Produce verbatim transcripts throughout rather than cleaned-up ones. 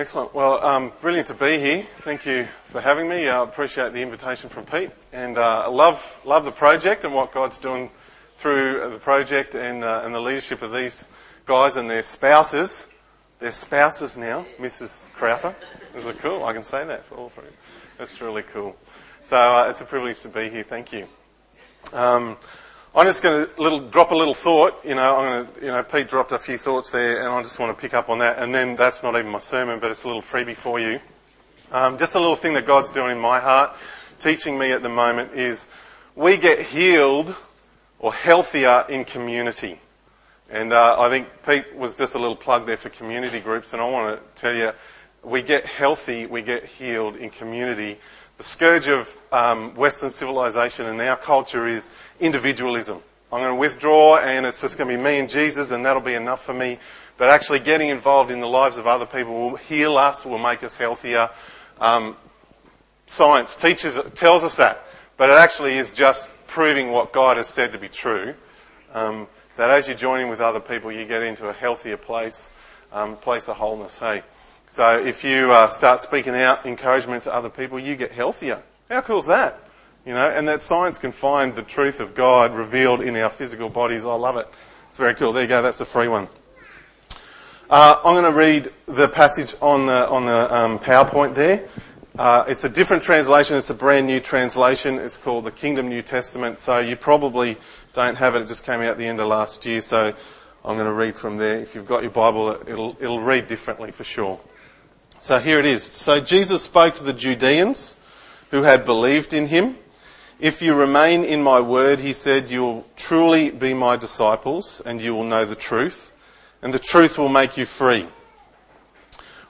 Excellent. Well, um, brilliant to be here. Thank you for having me. I appreciate the invitation from Pete, and uh, I love love the project and what God's doing through the project and uh, and the leadership of these guys and their spouses. Their spouses now, Missus Crowther. Is it cool? I can say that for all three. That's really cool. So uh, it's a privilege to be here. Thank you. Um, I'm just going to little drop a little thought. You know, I'm going to. You know, Pete dropped a few thoughts there, and I just want to pick up on that. And then that's not even my sermon, but it's a little freebie for you. Um, just a little thing that God's doing in my heart, teaching me at the moment is we get healed or healthier in community. And uh, I think Pete was just a little plug there for community groups, and I want to tell you, we get healthy, we get healed in community. The scourge of um, Western civilization and our culture is individualism. I'm going to withdraw and it's just going to be me and Jesus and that'll be enough for me. But actually getting involved in the lives of other people will heal us, will make us healthier. Um, science teaches, tells us that. But it actually is just proving what God has said to be true. Um, that as you join in with other people, you get into a healthier place, um, place of wholeness, hey. So if you uh, start speaking out encouragement to other people, you get healthier. How cool is that? You know, and that science can find the truth of God revealed in our physical bodies. I love it. It's very cool. There you go. That's a free one. Uh, I'm going to read the passage on the on the um, PowerPoint there. Uh, it's a different translation. It's a brand new translation. It's called the Kingdom New Testament. So you probably don't have it. It just came out the end of last year. So I'm going to read from there. If you've got your Bible, it'll it'll read differently for sure. So here it is. So Jesus spoke to the Judeans who had believed in him. If you remain in my word, he said, you will truly be my disciples and you will know the truth, and the truth will make you free.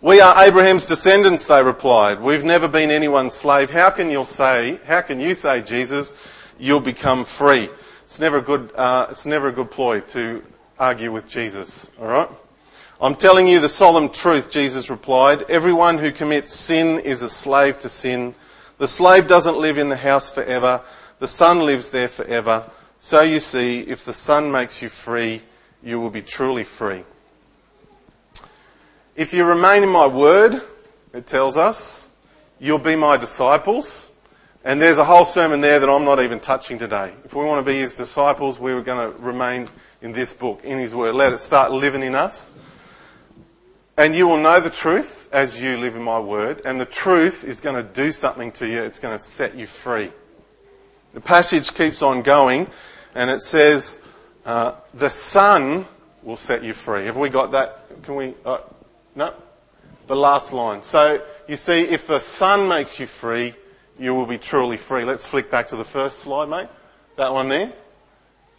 We are Abraham's descendants, they replied. We've never been anyone's slave. How can you say, how can you say, Jesus, you'll become free? It's never a good, uh, it's never a good ploy to argue with Jesus, all right? I'm telling you the solemn truth, Jesus replied. Everyone who commits sin is a slave to sin. The slave doesn't live in the house forever. The son lives there forever. So you see, if the son makes you free, you will be truly free. If you remain in my word, it tells us, you'll be my disciples. And there's a whole sermon there that I'm not even touching today. If we want to be his disciples, we were going to remain in this book, in his word. Let it start living in us. And you will know the truth as you live in my word. And the truth is going to do something to you. It's going to set you free. The passage keeps on going. And it says, uh, the Son will set you free. Have we got that? Can we? Uh, no? The last line. So, you see, if the Son makes you free, you will be truly free. Let's flick back to the first slide, mate. That one there.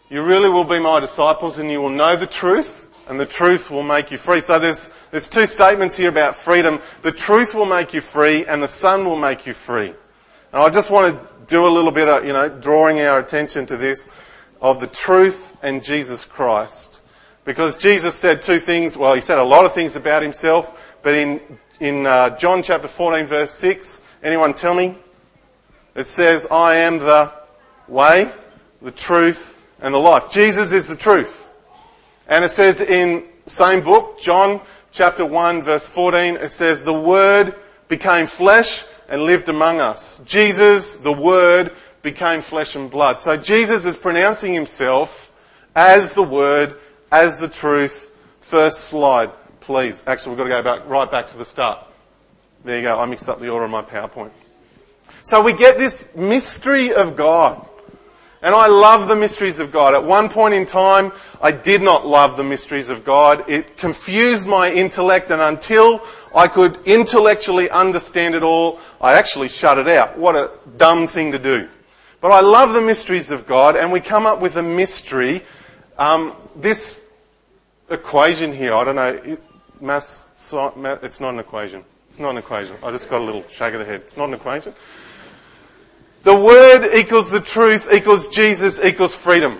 You really will be my disciples and you will know the truth. And the truth will make you free. So there's there's two statements here about freedom. The truth will make you free and the Son will make you free. And I just want to do a little bit of, you know, drawing our attention to this, of the truth and Jesus Christ. Because Jesus said two things, well, he said a lot of things about himself, but in, in uh, John chapter fourteen verse six, anyone tell me? It says, I am the way, the truth and the life. Jesus is the truth. And it says in same book, John chapter one verse fourteen, it says, the Word became flesh and lived among us. Jesus, the Word, became flesh and blood. So Jesus is pronouncing himself as the Word, as the truth. First slide, please. Actually, we've got to go back right back to the start. There you go. I mixed up the order of my PowerPoint. So we get this mystery of God. And I love the mysteries of God. At one point in time, I did not love the mysteries of God. It confused my intellect, and until I could intellectually understand it all, I actually shut it out. What a dumb thing to do. But I love the mysteries of God, and we come up with a mystery. Um, this equation here, I don't know, it, maths, it's not an equation. It's not an equation. I just got a little shake of the head. It's not an equation. The Word equals the truth equals Jesus equals freedom.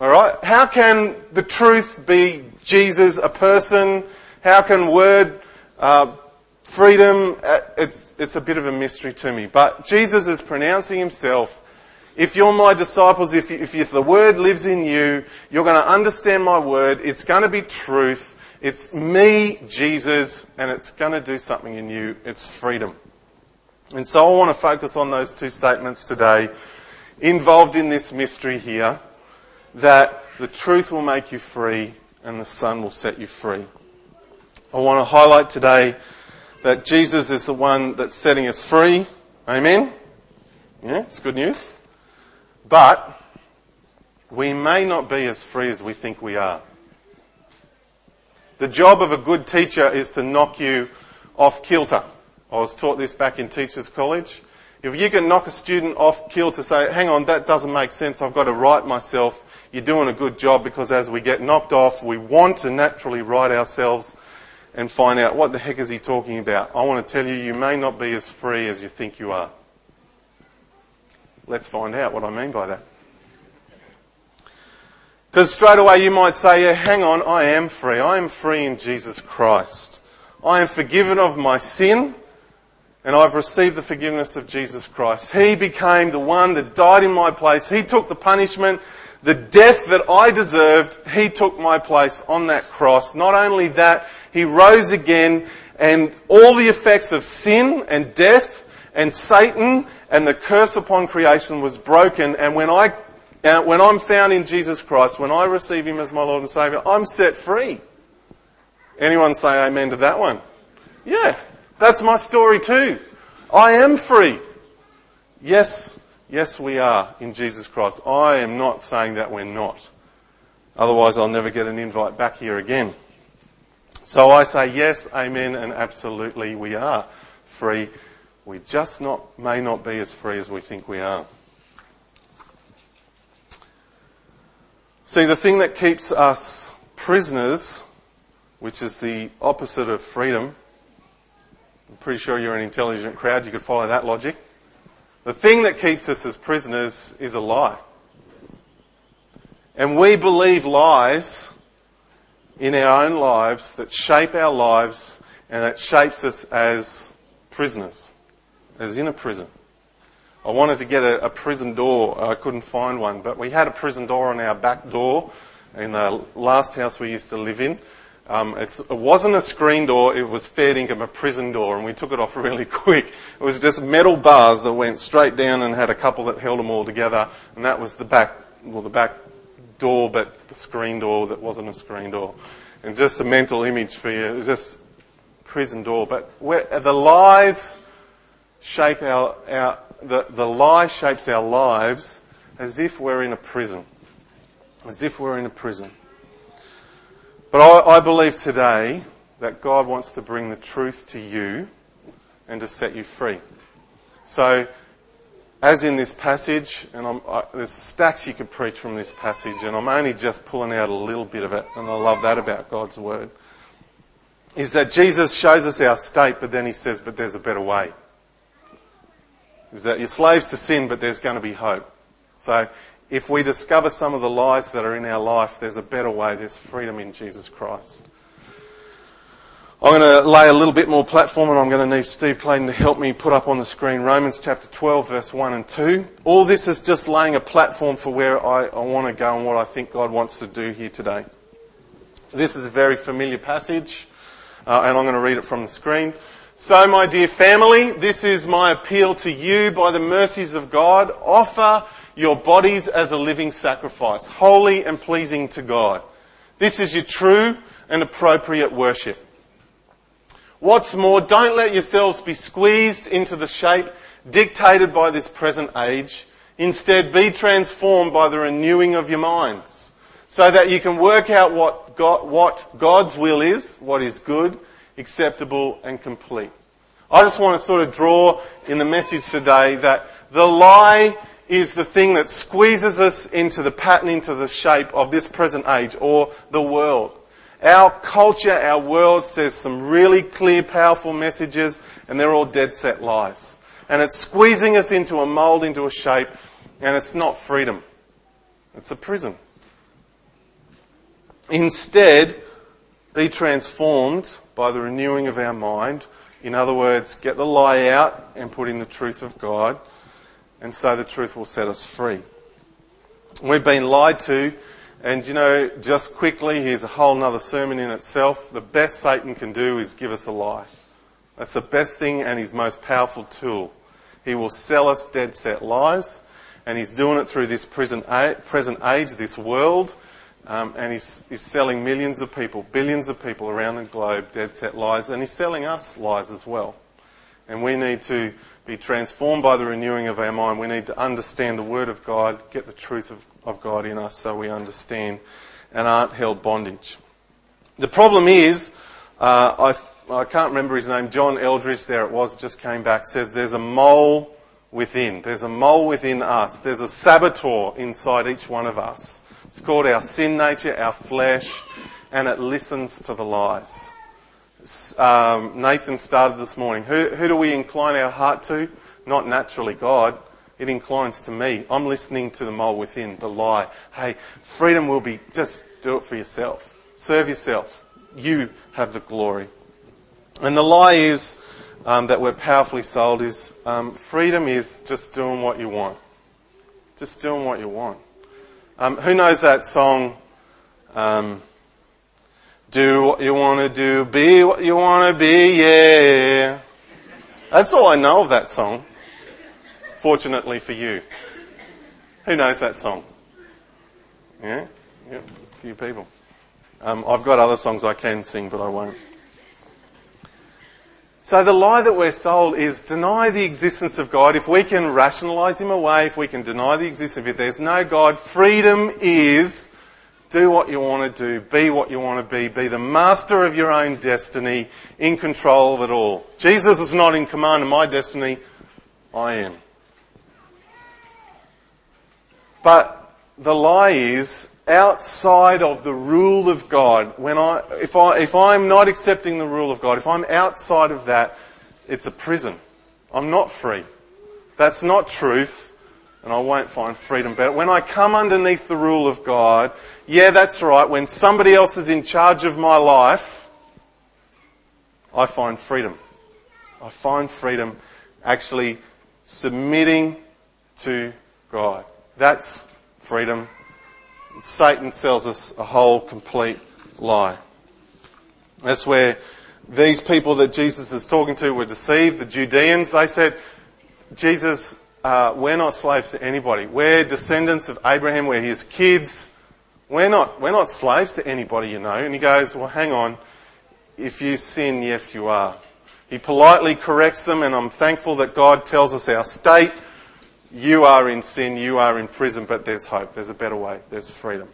Alright? How can the truth be Jesus, a person? How can Word, uh, freedom? It's, it's a bit of a mystery to me. But Jesus is pronouncing himself, if you're my disciples, if, you, if, if the Word lives in you, you're going to understand my Word. It's going to be truth. It's me, Jesus, and it's going to do something in you. It's freedom. And so I want to focus on those two statements today, involved in this mystery here, that the truth will make you free and the Son will set you free. I want to highlight today that Jesus is the one that's setting us free. Amen? Yeah, it's good news. But we may not be as free as we think we are. The job of a good teacher is to knock you off kilter. I was taught this back in teachers' college. If you can knock a student off kilter, say, hang on, that doesn't make sense, I've got to right myself, you're doing a good job, because as we get knocked off, we want to naturally right ourselves and find out, what the heck is he talking about? I want to tell you, you may not be as free as you think you are. Let's find out what I mean by that. Because straight away you might say, yeah, hang on, I am free. I am free in Jesus Christ. I am forgiven of my sin, and I've received the forgiveness of Jesus Christ. He became the one that died in my place. He took the punishment, the death that I deserved. He took my place on that cross. Not only that, He rose again, and all the effects of sin and death and Satan and the curse upon creation was broken. And when, I, uh, when I'm found in Jesus Christ, when I receive Him as my Lord and Saviour, I'm set free. Anyone say amen to that one? Yeah, that's my story too. I am free. Yes, yes we are in Jesus Christ. I am not saying that we're not. Otherwise I'll never get an invite back here again. So I say yes, amen, and absolutely we are free. We just not may not be as free as we think we are. See, the thing that keeps us prisoners, which is the opposite of freedom, I'm pretty sure you're an intelligent crowd, you could follow that logic. The thing that keeps us as prisoners is a lie. And we believe lies in our own lives that shape our lives, and that shapes us as prisoners, as in a prison. I wanted to get a, a prison door. I couldn't find one, but we had a prison door on our back door in the last house we used to live in. Um, it's, it wasn't a screen door, it was fair dinkum, a prison door, and we took it off really quick. It was just metal bars that went straight down and had a couple that held them all together, and that was the back, well, the back door, but the screen door that wasn't a screen door. And just a mental image for you, it was just prison door. But where the lies shape our, our the, the lie shapes our lives as if we're in a prison. As if we're in a prison. But I, I believe today that God wants to bring the truth to you and to set you free. So, as in this passage, and I'm, I, there's stacks you could preach from this passage, and I'm only just pulling out a little bit of it, and I love that about God's Word, is that Jesus shows us our state, but then He says, but there's a better way. Is that you're slaves to sin, but there's going to be hope. So if we discover some of the lies that are in our life, there's a better way, there's freedom in Jesus Christ. I'm going to lay a little bit more platform, and I'm going to need Steve Clayton to help me put up on the screen Romans chapter twelve, verse one and two. All this is just laying a platform for where I, I want to go and what I think God wants to do here today. This is a very familiar passage, uh, and I'm going to read it from the screen. So, my dear family, this is my appeal to you by the mercies of God. Offer your bodies as a living sacrifice, holy and pleasing to God. This is your true and appropriate worship. What's more, don't let yourselves be squeezed into the shape dictated by this present age. Instead, be transformed by the renewing of your minds, so that you can work out what, God, what God's will is, what is good, acceptable and complete. I just want to sort of draw in the message today that the lie is the thing that squeezes us into the pattern, into the shape of this present age or the world. Our culture, our world says some really clear, powerful messages, and they're all dead set lies. And it's squeezing us into a mould, into a shape, and it's not freedom. It's a prison. Instead, be transformed by the renewing of our mind. In other words, get the lie out and put in the truth of God, and so the truth will set us free. We've been lied to, And, you know, just quickly, here's a whole nother sermon in itself. The best Satan can do is give us a lie. That's the best thing and his most powerful tool. He will sell us dead set lies, and he's doing it through this present age, this world, um, and he's, he's selling millions of people, billions of people around the globe dead set lies, and he's selling us lies as well. And we need to be transformed by the renewing of our mind. We need to understand the Word of God, get the truth of, of God in us so we understand and aren't held bondage. The problem is, uh, I, I can't remember his name, John Eldridge, there it was, just came back, says there's a mole within. There's a mole within us. There's a saboteur inside each one of us. It's called our sin nature, our flesh, and it listens to the lies. Um, Nathan started this morning. Who, who do we incline our heart to? Not naturally God. It inclines to me. I'm listening to the mole within, the lie. Hey, freedom will be just do it for yourself. Serve yourself. You have the glory. And the lie is um, that we're powerfully sold is um, freedom is just doing what you want. Just doing what you want. Um, who knows that song? Um, Do what you want to do, be what you want to be, yeah. That's all I know of that song. Fortunately for you. Who knows that song? Yeah? Yeah, a few people. Um, I've got other songs I can sing, but I won't. So the lie that we're sold is deny the existence of God. If we can rationalise him away, if we can deny the existence of it, there's no God. Freedom is... do what you want to do, be what you want to be, be the master of your own destiny, in control of it all. Jesus is not in command of my destiny, I am. But the lie is, outside of the rule of God, when I, if, I, if I'm not accepting the rule of God, if I'm outside of that, it's a prison. I'm not free. That's not truth. And I won't find freedom better. When I come underneath the rule of God, yeah, that's right, when somebody else is in charge of my life, I find freedom. I find freedom actually submitting to God. That's freedom. Satan sells us a whole complete lie. That's where these people that Jesus is talking to were deceived. The Judeans, they said, Jesus... Uh, we're not slaves to anybody. We're descendants of Abraham. We're his kids. We're not, we're not slaves to anybody, you know. And he goes, well, hang on. If you sin, yes, you are. He politely corrects them, and I'm thankful that God tells us our state. You are in sin. You are in prison, but there's hope. There's a better way. There's freedom.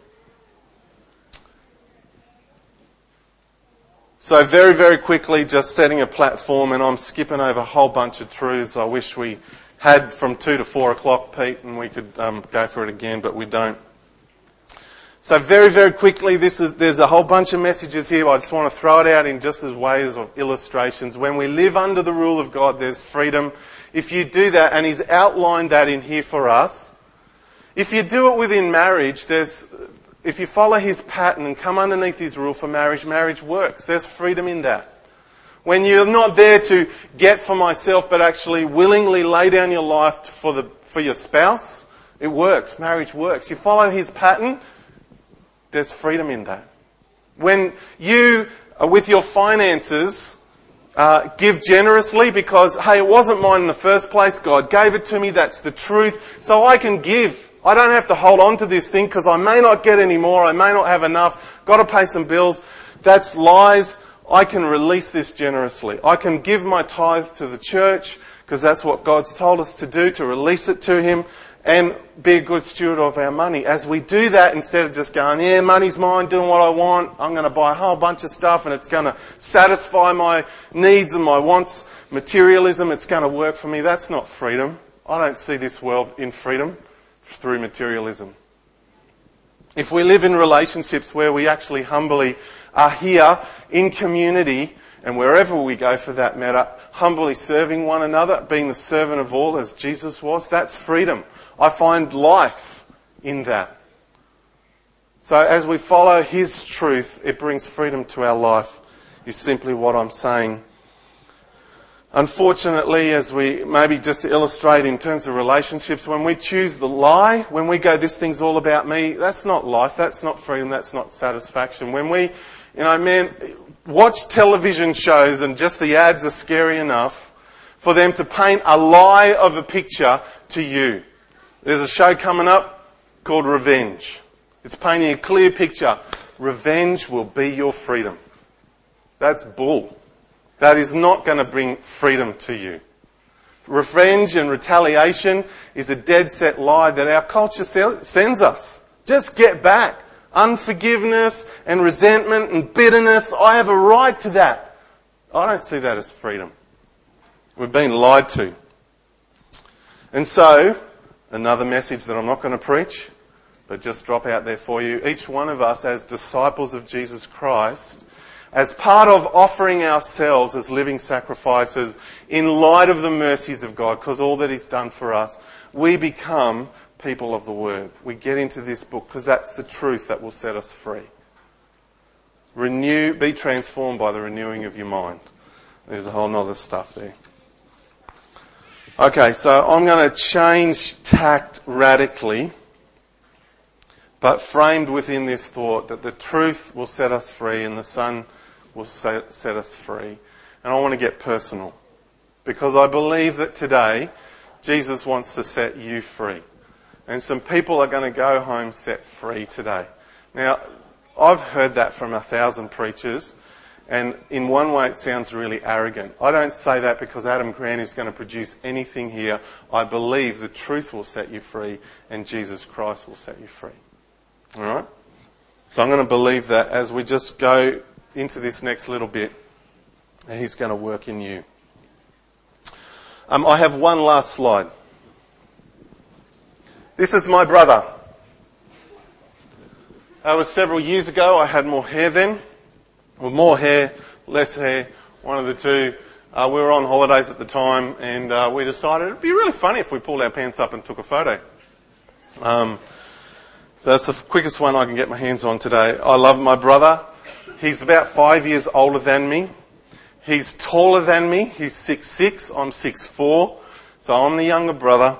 So very, very quickly, just setting a platform, and I'm skipping over a whole bunch of truths. I wish we... had from two to four o'clock, Pete, and we could um, go for it again, but we don't. So very, very quickly, this is there's a whole bunch of messages here. I just want to throw it out in just as ways of illustrations. When we live under the rule of God, there's freedom. If you do that, and he's outlined that in here for us, if you do it within marriage, there's if you follow his pattern and come underneath his rule for marriage, marriage works. There's freedom in that. When you're not there to get for myself, but actually willingly lay down your life for the for your spouse, it works. Marriage works. You follow his pattern, there's freedom in that. When you, with your finances, uh, give generously because, hey, it wasn't mine in the first place. God gave it to me. That's the truth. So I can give. I don't have to hold on to this thing because I may not get any more. I may not have enough. Got to pay some bills. That's lies. I can release this generously. I can give my tithe to the church because that's what God's told us to do, to release it to him and be a good steward of our money. As we do that, instead of just going, yeah, money's mine, doing what I want, I'm going to buy a whole bunch of stuff and it's going to satisfy my needs and my wants, materialism, it's going to work for me. That's not freedom. I don't see this world in freedom through materialism. If we live in relationships where we actually humbly are here in community and wherever we go for that matter, humbly serving one another, being the servant of all as Jesus was, that's freedom. I find life in that. So as we follow his truth, it brings freedom to our life, is simply what I'm saying. Unfortunately, as we maybe just to illustrate in terms of relationships, when we choose the lie, when we go, this thing's all about me, that's not life, that's not freedom, that's not satisfaction. When we, you know, man, watch television shows and just the ads are scary enough for them to paint a lie of a picture to you. There's a show coming up called Revenge. It's painting a clear picture. Revenge will be your freedom. That's bull. That is not going to bring freedom to you. Revenge and retaliation is a dead set lie that our culture sends us. Just get back. Unforgiveness and resentment and bitterness, I have a right to that. I don't see that as freedom. We've been lied to. And so, another message that I'm not going to preach, but just drop out there for you. Each one of us as disciples of Jesus Christ, as part of offering ourselves as living sacrifices in light of the mercies of God, because all that He's done for us, we become people of the Word. We get into this book because that's the truth that will set us free. Renew, be transformed by the renewing of your mind. There's a whole other stuff there. Okay, so I'm going to change tact radically, but framed within this thought that the truth will set us free and the Son will set us free. And I want to get personal, because I believe that today Jesus wants to set you free. And some people are going to go home set free today. Now, I've heard that from a thousand preachers, and in one way it sounds really arrogant. I don't say that because Adam Grant is going to produce anything here. I believe the truth will set you free and Jesus Christ will set you free. All right? So I'm going to believe that as we just go into this next little bit, He's going to work in you. Um, I have one last slide. This is my brother. That was several years ago. I had more hair then. Well, more hair, less hair, one of the two. Uh, we were on holidays at the time, and uh, we decided it'd be really funny if we pulled our pants up and took a photo. Um... So that's the quickest one I can get my hands on today. I love my brother. He's about five years older than me. He's taller than me. He's six foot six. I'm six foot four. So I'm the younger brother.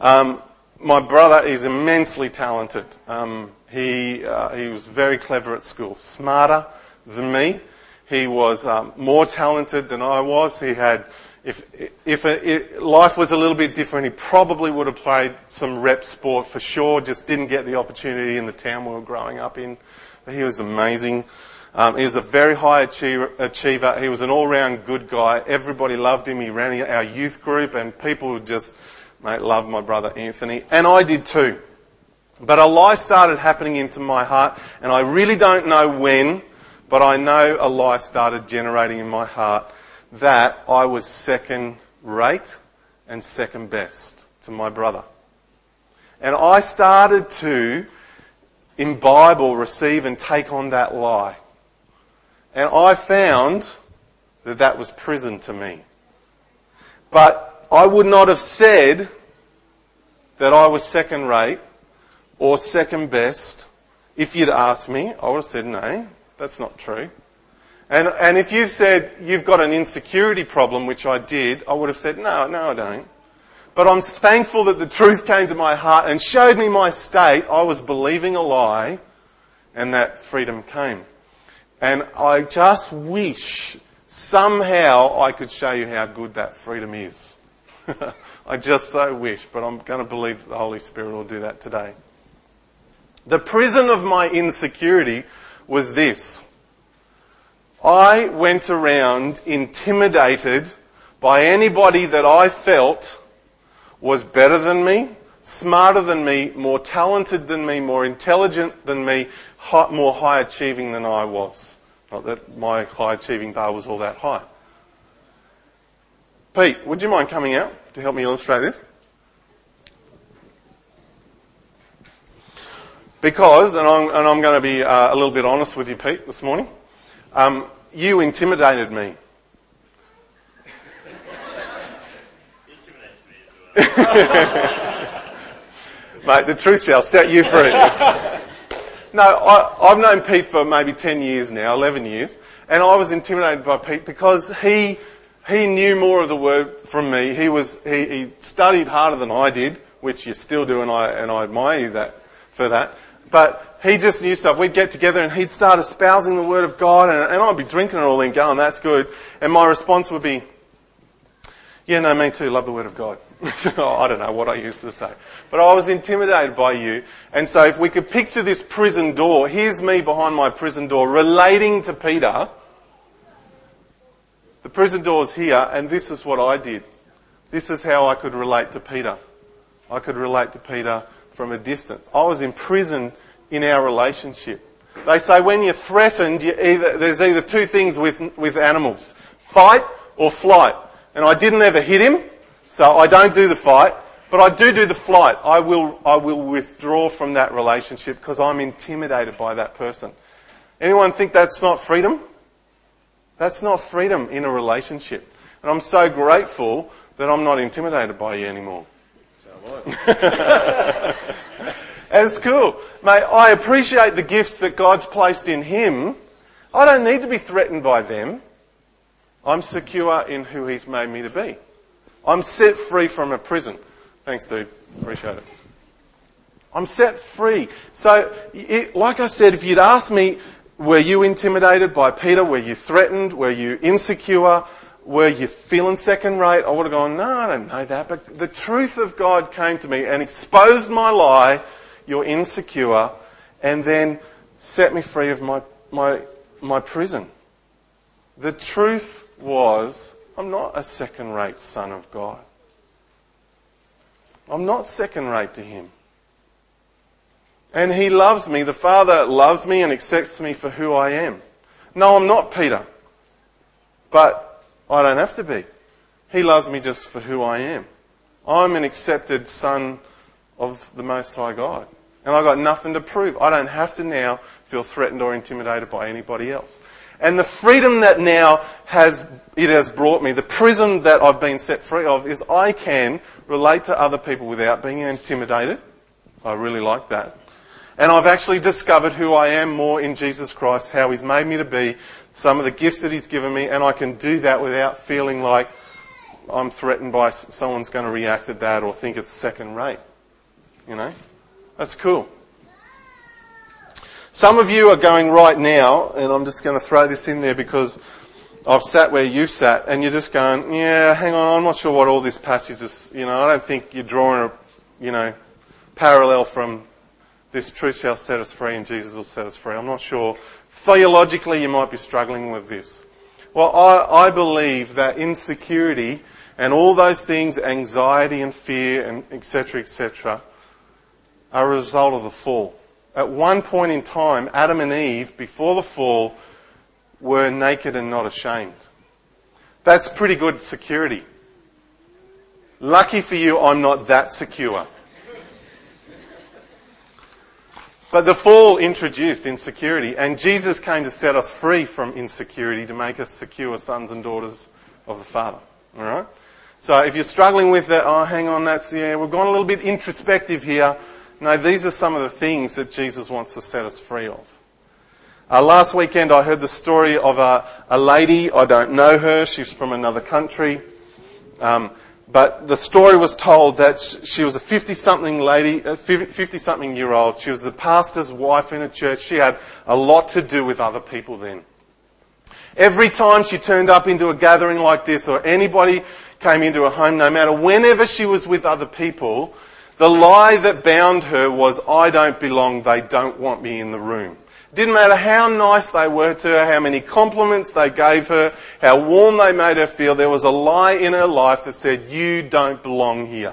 Um, my brother is immensely talented. Um, he uh, he was very clever at school, smarter than me. He was um, more talented than I was. He had, if if, a, if life was a little bit different, he probably would have played some rep sport for sure, just didn't get the opportunity in the town we were growing up in. But he was amazing. Um, he was a very high achiever, achiever. He was an all-round good guy. Everybody loved him. He ran our youth group, and people would just, mate, loved my brother Anthony. And I did too. But a lie started happening into my heart, and I really don't know when, but I know a lie started generating in my heart that I was second rate and second best to my brother. And I started to imbibe or receive and take on that lie. And I found that that was prison to me. But I would not have said that I was second rate or second best. If you'd asked me, I would have said, no, that's not true. And, and if you said you've got an insecurity problem, which I did, I would have said, no, no, I don't. But I'm thankful that the truth came to my heart and showed me my state. I was believing a lie, and that freedom came. And I just wish somehow I could show you how good that freedom is. I just so wish, but I'm going to believe the Holy Spirit will do that today. The prison of my insecurity was this. I went around intimidated by anybody that I felt was better than me, smarter than me, more talented than me, more intelligent than me, more high achieving than I was. Not that my high achieving bar was all that high. Pete, would you mind coming out to help me illustrate this? Because, and I'm, and I'm going to be uh, a little bit honest with you, Pete, this morning. Um, you intimidated me. He intimidates me as well. Mate, the truth shall set you free. No, I, I've known Pete for maybe ten years now, eleven years, and I was intimidated by Pete because he He knew more of the word from me. He was he, he studied harder than I did, which you still do, and I and I admire you that for that. But he just knew stuff. We'd get together and he'd start espousing the word of God, and, and I'd be drinking it all in, going, that's good. And my response would be, yeah, no, me too, love the word of God. oh, I don't know what I used to say. But I was intimidated by you. And so if we could picture this prison door, here's me behind my prison door relating to Peter. The prison door's here, and this is what I did. This is how I could relate to Peter. I could relate to Peter from a distance. I was in prison in our relationship. They say when you're threatened, you either, there's either two things with with animals, fight or flight. And I didn't ever hit him, so I don't do the fight, but I do do the flight. I will I will withdraw from that relationship because I'm intimidated by that person. Anyone think that's not freedom? That's not freedom in a relationship. And I'm so grateful that I'm not intimidated by you anymore. That's cool. Mate, I appreciate the gifts that God's placed in him. I don't need to be threatened by them. I'm secure in who he's made me to be. I'm set free from a prison. Thanks, dude. Appreciate it. I'm set free. So, it, like I said, if you'd asked me, were you intimidated by Peter? Were you threatened? Were you insecure? Were you feeling second rate? I would have gone, no, I don't know that. But the truth of God came to me and exposed my lie, you're insecure, and then set me free of my my my prison. The truth was, I'm not a second rate son of God. I'm not second rate to him. And he loves me. The Father loves me and accepts me for who I am. No, I'm not Peter. But I don't have to be. He loves me just for who I am. I'm an accepted son of the Most High God. And I've got nothing to prove. I don't have to now feel threatened or intimidated by anybody else. And the freedom that now has it has brought me, the prison that I've been set free of, is I can relate to other people without being intimidated. I really like that. And I've actually discovered who I am more in Jesus Christ, how he's made me to be, some of the gifts that he's given me, and I can do that without feeling like I'm threatened by someone's going to react at that or think it's second rate. You know? That's cool. Some of you are going right now, and I'm just going to throw this in there because I've sat where you've sat, and you're just going, yeah, hang on, I'm not sure what all this passage is. You know, I don't think you're drawing a, you know, parallel from... This truth shall set us free and Jesus will set us free. I'm not sure. Theologically, you might be struggling with this. Well, I, I believe that insecurity and all those things, anxiety and fear and et cetera, et cetera, are a result of the fall. At one point in time, Adam and Eve, before the fall, were naked and not ashamed. That's pretty good security. Lucky for you, I'm not that secure. But the fall introduced insecurity, and Jesus came to set us free from insecurity to make us secure sons and daughters of the Father. All right? So if you're struggling with that, oh, hang on, that's, yeah, we've gone a little bit introspective here. No, these are some of the things that Jesus wants to set us free of. Uh, last weekend I heard the story of a, a lady, I don't know her, she's from another country, um, but the story was told that she was a fifty-something lady, fifty-something year old. She was the pastor's wife in a church. She had a lot to do with other people then. Every time she turned up into a gathering like this or anybody came into her home, no matter whenever she was with other people, the lie that bound her was, I don't belong, they don't want me in the room. Didn't matter how nice they were to her, how many compliments they gave her, how warm they made her feel, there was a lie in her life that said, you don't belong here.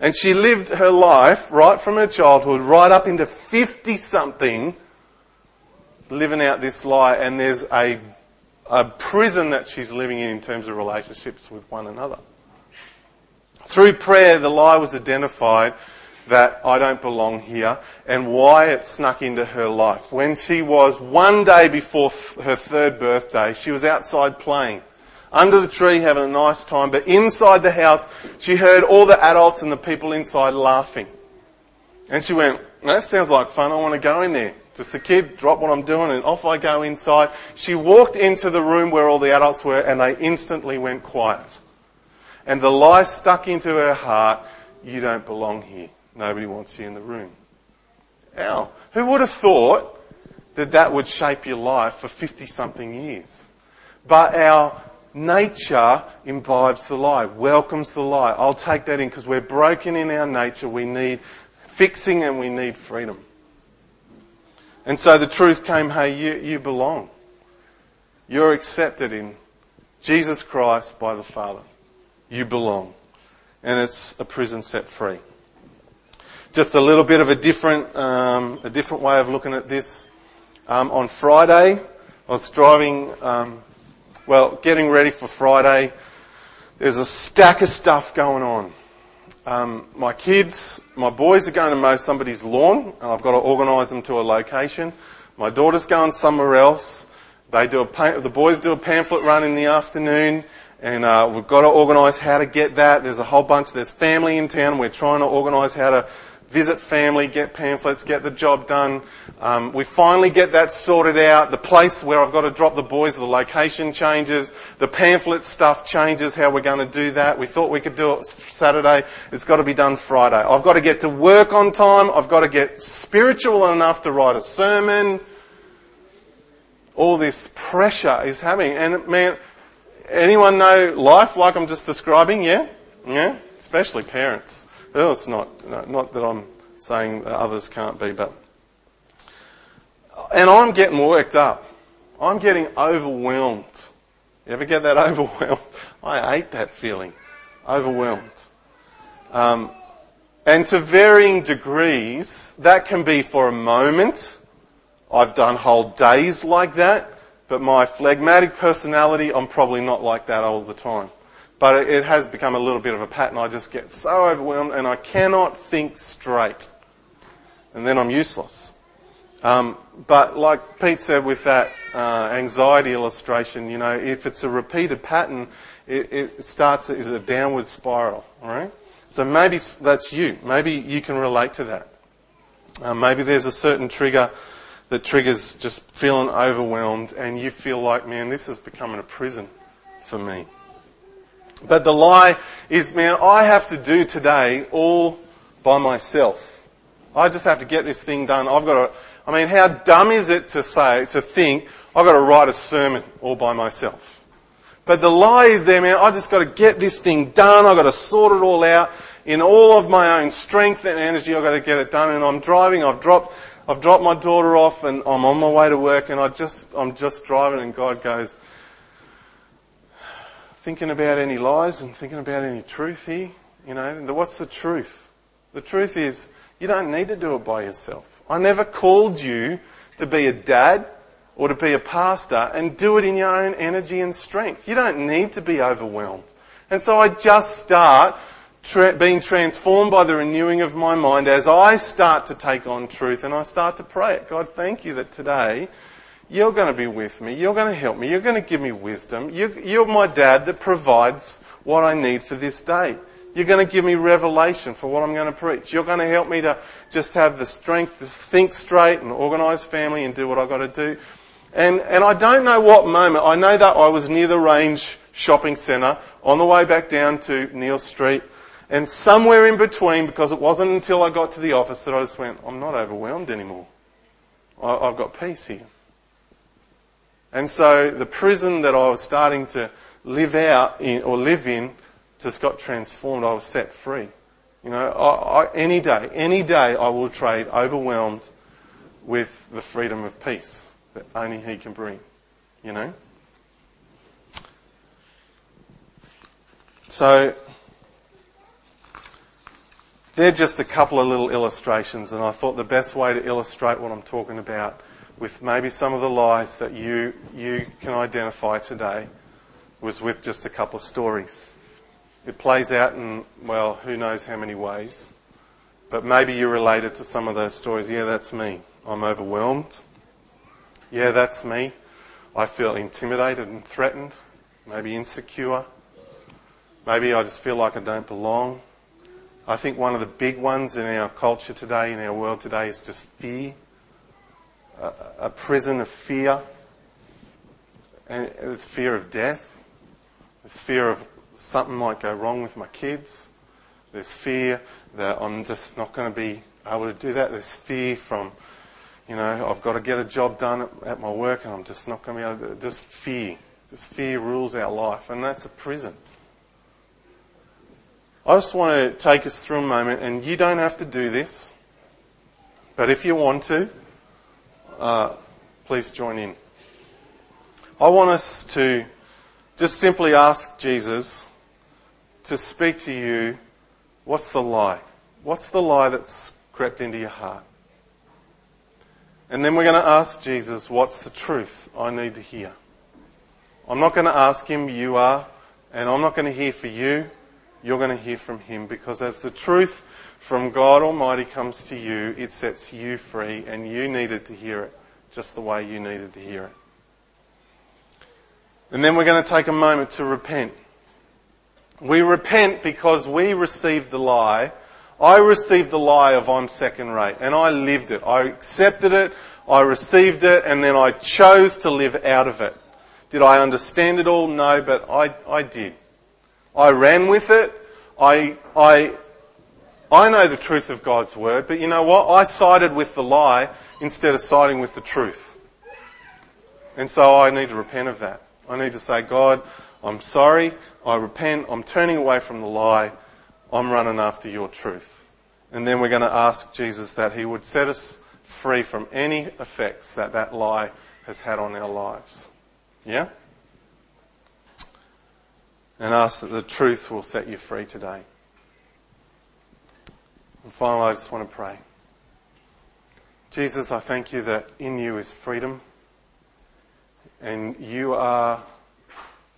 And she lived her life right from her childhood right up into fifty-something, living out this lie, and there's a, a prison that she's living in in terms of relationships with one another. Through prayer, the lie was identified that I don't belong here, and why it snuck into her life. When she was one day before th- her third birthday, she was outside playing, under the tree having a nice time, but inside the house, she heard all the adults and the people inside laughing. And she went, that sounds like fun, I want to go in there. Just the kid, drop what I'm doing, and off I go inside. She walked into the room where all the adults were, and they instantly went quiet. And the lie stuck into her heart, you don't belong here. Nobody wants you in the room. Ow. Who would have thought that that would shape your life for fifty-something years? But our nature imbibes the lie, welcomes the lie. I'll take that in because we're broken in our nature. We need fixing and we need freedom. And so the truth came, hey, you, you belong. You're accepted in Jesus Christ by the Father. You belong. And it's a prison set free. Just a little bit of a different, um, a different way of looking at this. Um, on Friday, I was driving, um, well, getting ready for Friday. There's a stack of stuff going on. Um, my kids, my boys are going to mow somebody's lawn and I've got to organise them to a location. My daughter's going somewhere else. They do a, the boys do a pamphlet run in the afternoon and uh, we've got to organise how to get that. There's a whole bunch. There's family in town. We're trying to organise how to visit family, get pamphlets, get the job done. Um, we finally get that sorted out. The place where I've got to drop the boys, the location changes. The pamphlet stuff changes how we're going to do that. We thought we could do it Saturday. It's got to be done Friday. I've got to get to work on time. I've got to get spiritual enough to write a sermon. All this pressure is happening. And man, anyone know life like I'm just describing? Yeah? Yeah? Especially parents. Well, it's not, no, not that I'm saying that others can't be, but... And I'm getting worked up. I'm getting overwhelmed. You ever get that overwhelmed? I hate that feeling. Overwhelmed. Um, and to varying degrees, that can be for a moment. I've done whole days like that. But my phlegmatic personality, I'm probably not like that all the time. But it has become a little bit of a pattern. I just get so overwhelmed and I cannot think straight. And then I'm useless. Um, but like Pete said with that uh, anxiety illustration, you know, if it's a repeated pattern, it, it starts as a downward spiral, all right? So maybe that's you. Maybe you can relate to that. Uh, maybe there's a certain trigger that triggers just feeling overwhelmed and you feel like, man, this is becoming a prison for me. But the lie is, man, I have to do today all by myself. I just have to get this thing done. I've got to... I mean, how dumb is it to say, to think, I've got to write a sermon all by myself? But the lie is there, man, I've just got to get this thing done, I've got to sort it all out in all of my own strength and energy, I've got to get it done. And I'm driving, I've dropped I've dropped my daughter off and I'm on my way to work and I just I'm just driving and God goes, thinking about any lies and thinking about any truth here, you know, what's the truth? The truth is you don't need to do it by yourself. I never called you to be a dad or to be a pastor and do it in your own energy and strength. You don't need to be overwhelmed. And so I just start tra- being transformed by the renewing of my mind as I start to take on truth and I start to pray it. God, thank you that today you're going to be with me. You're going to help me. You're going to give me wisdom. You, you're my dad that provides what I need for this day. You're going to give me revelation for what I'm going to preach. You're going to help me to just have the strength to think straight and organise family and do what I've got to do. And and I don't know what moment. I know that I was near the Range shopping centre on the way back down to Neil Street. And somewhere in between, because it wasn't until I got to the office that I just went, I'm not overwhelmed anymore. I, I've got peace here. And so the prison that I was starting to live out in or live in just got transformed. I was set free. You know, I, I, any day, any day I will trade overwhelmed with the freedom of peace that only He can bring, you know. So, they're just a couple of little illustrations and I thought the best way to illustrate what I'm talking about with maybe some of the lies that you, you can identify today was with just a couple of stories. It plays out in, well, who knows how many ways. But maybe you're related to some of those stories. Yeah, that's me. I'm overwhelmed. Yeah, that's me. I feel intimidated and threatened. Maybe insecure. Maybe I just feel like I don't belong. I think one of the big ones in our culture today, in our world today, is just fear. a, a prison of fear. And there's fear of death. There's fear of something might go wrong with my kids. There's fear that I'm just not going to be able to do that. There's fear from, you know, I've got to get a job done at, at my work and I'm just not going to be able to do it. Just fear. Just fear rules our life, and that's a prison. I just want to take us through a moment, and you don't have to do this, but if you want to, uh, please join in. I want us to just simply ask Jesus to speak to you. What's the lie? What's the lie that's crept into your heart? And then we're going to ask Jesus, what's the truth I need to hear? I'm not going to ask him, you are, and I'm not going to hear for you. You're going to hear from him, because as the truth from God Almighty comes to you, it sets you free, and you needed to hear it just the way you needed to hear it. And then we're going to take a moment to repent. We repent because we received the lie. I received the lie of I'm second rate, and I lived it. I accepted it, I received it, and then I chose to live out of it. Did I understand it all? No, but I, I did. I ran with it. I, I, I know the truth of God's word, but you know what? I sided with the lie instead of siding with the truth. And so I need to repent of that. I need to say, God, I'm sorry. I repent. I'm turning away from the lie. I'm running after your truth. And then we're going to ask Jesus that he would set us free from any effects that that lie has had on our lives. Yeah? And ask that the truth will set you free today. And finally, I just want to pray. Jesus, I thank you that in you is freedom. And you are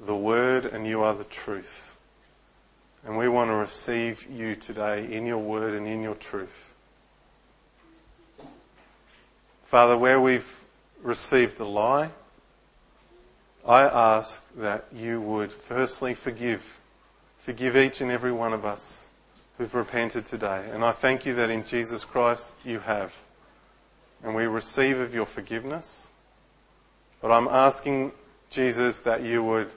the word and you are the truth. And we want to receive you today in your word and in your truth. Father, where we've received the lie, I ask that you would firstly forgive. Forgive each and every one of us who've repented today. And I thank you that in Jesus Christ you have. And we receive of your forgiveness. But I'm asking, Jesus, that you would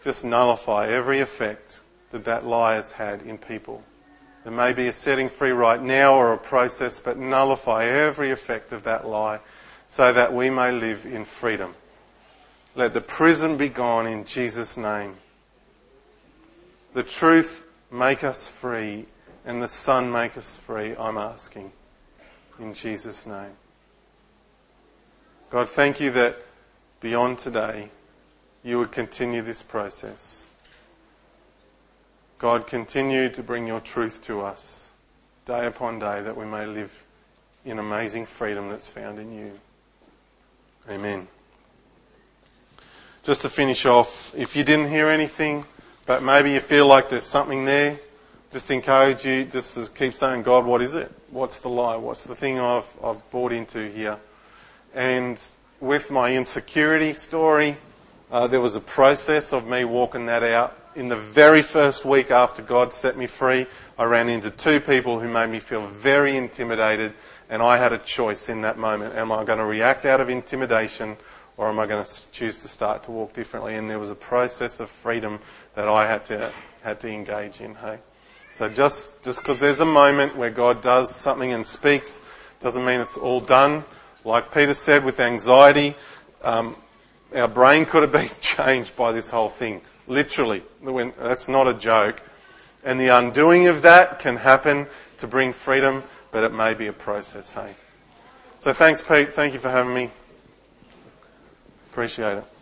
just nullify every effect that that lie has had in people. There may be a setting free right now or a process, but nullify every effect of that lie so that we may live in freedom. Let the prison be gone in Jesus' name. The truth make us free, and the Son make us free, I'm asking, in Jesus' name. God, thank you that beyond today, you would continue this process. God, continue to bring your truth to us day upon day, that we may live in amazing freedom that's found in you. Amen. Just to finish off, if you didn't hear anything, but maybe you feel like there's something there, just encourage you, just to keep saying, God, what is it? What's the lie? What's the thing I've I've bought into here? And with my insecurity story, uh, there was a process of me walking that out. In the very first week after God set me free, I ran into two people who made me feel very intimidated, and I had a choice in that moment. Am I going to react out of intimidation, or am I going to choose to start to walk differently? And there was a process of freedom that I had to had to engage in. Hey, so just just because there's a moment where God does something and speaks, doesn't mean it's all done. Like Peter said, with anxiety, um, our brain could have been changed by this whole thing. Literally, when, that's not a joke. And the undoing of that can happen to bring freedom, but it may be a process. Hey, so thanks, Pete. Thank you for having me. Appreciate it.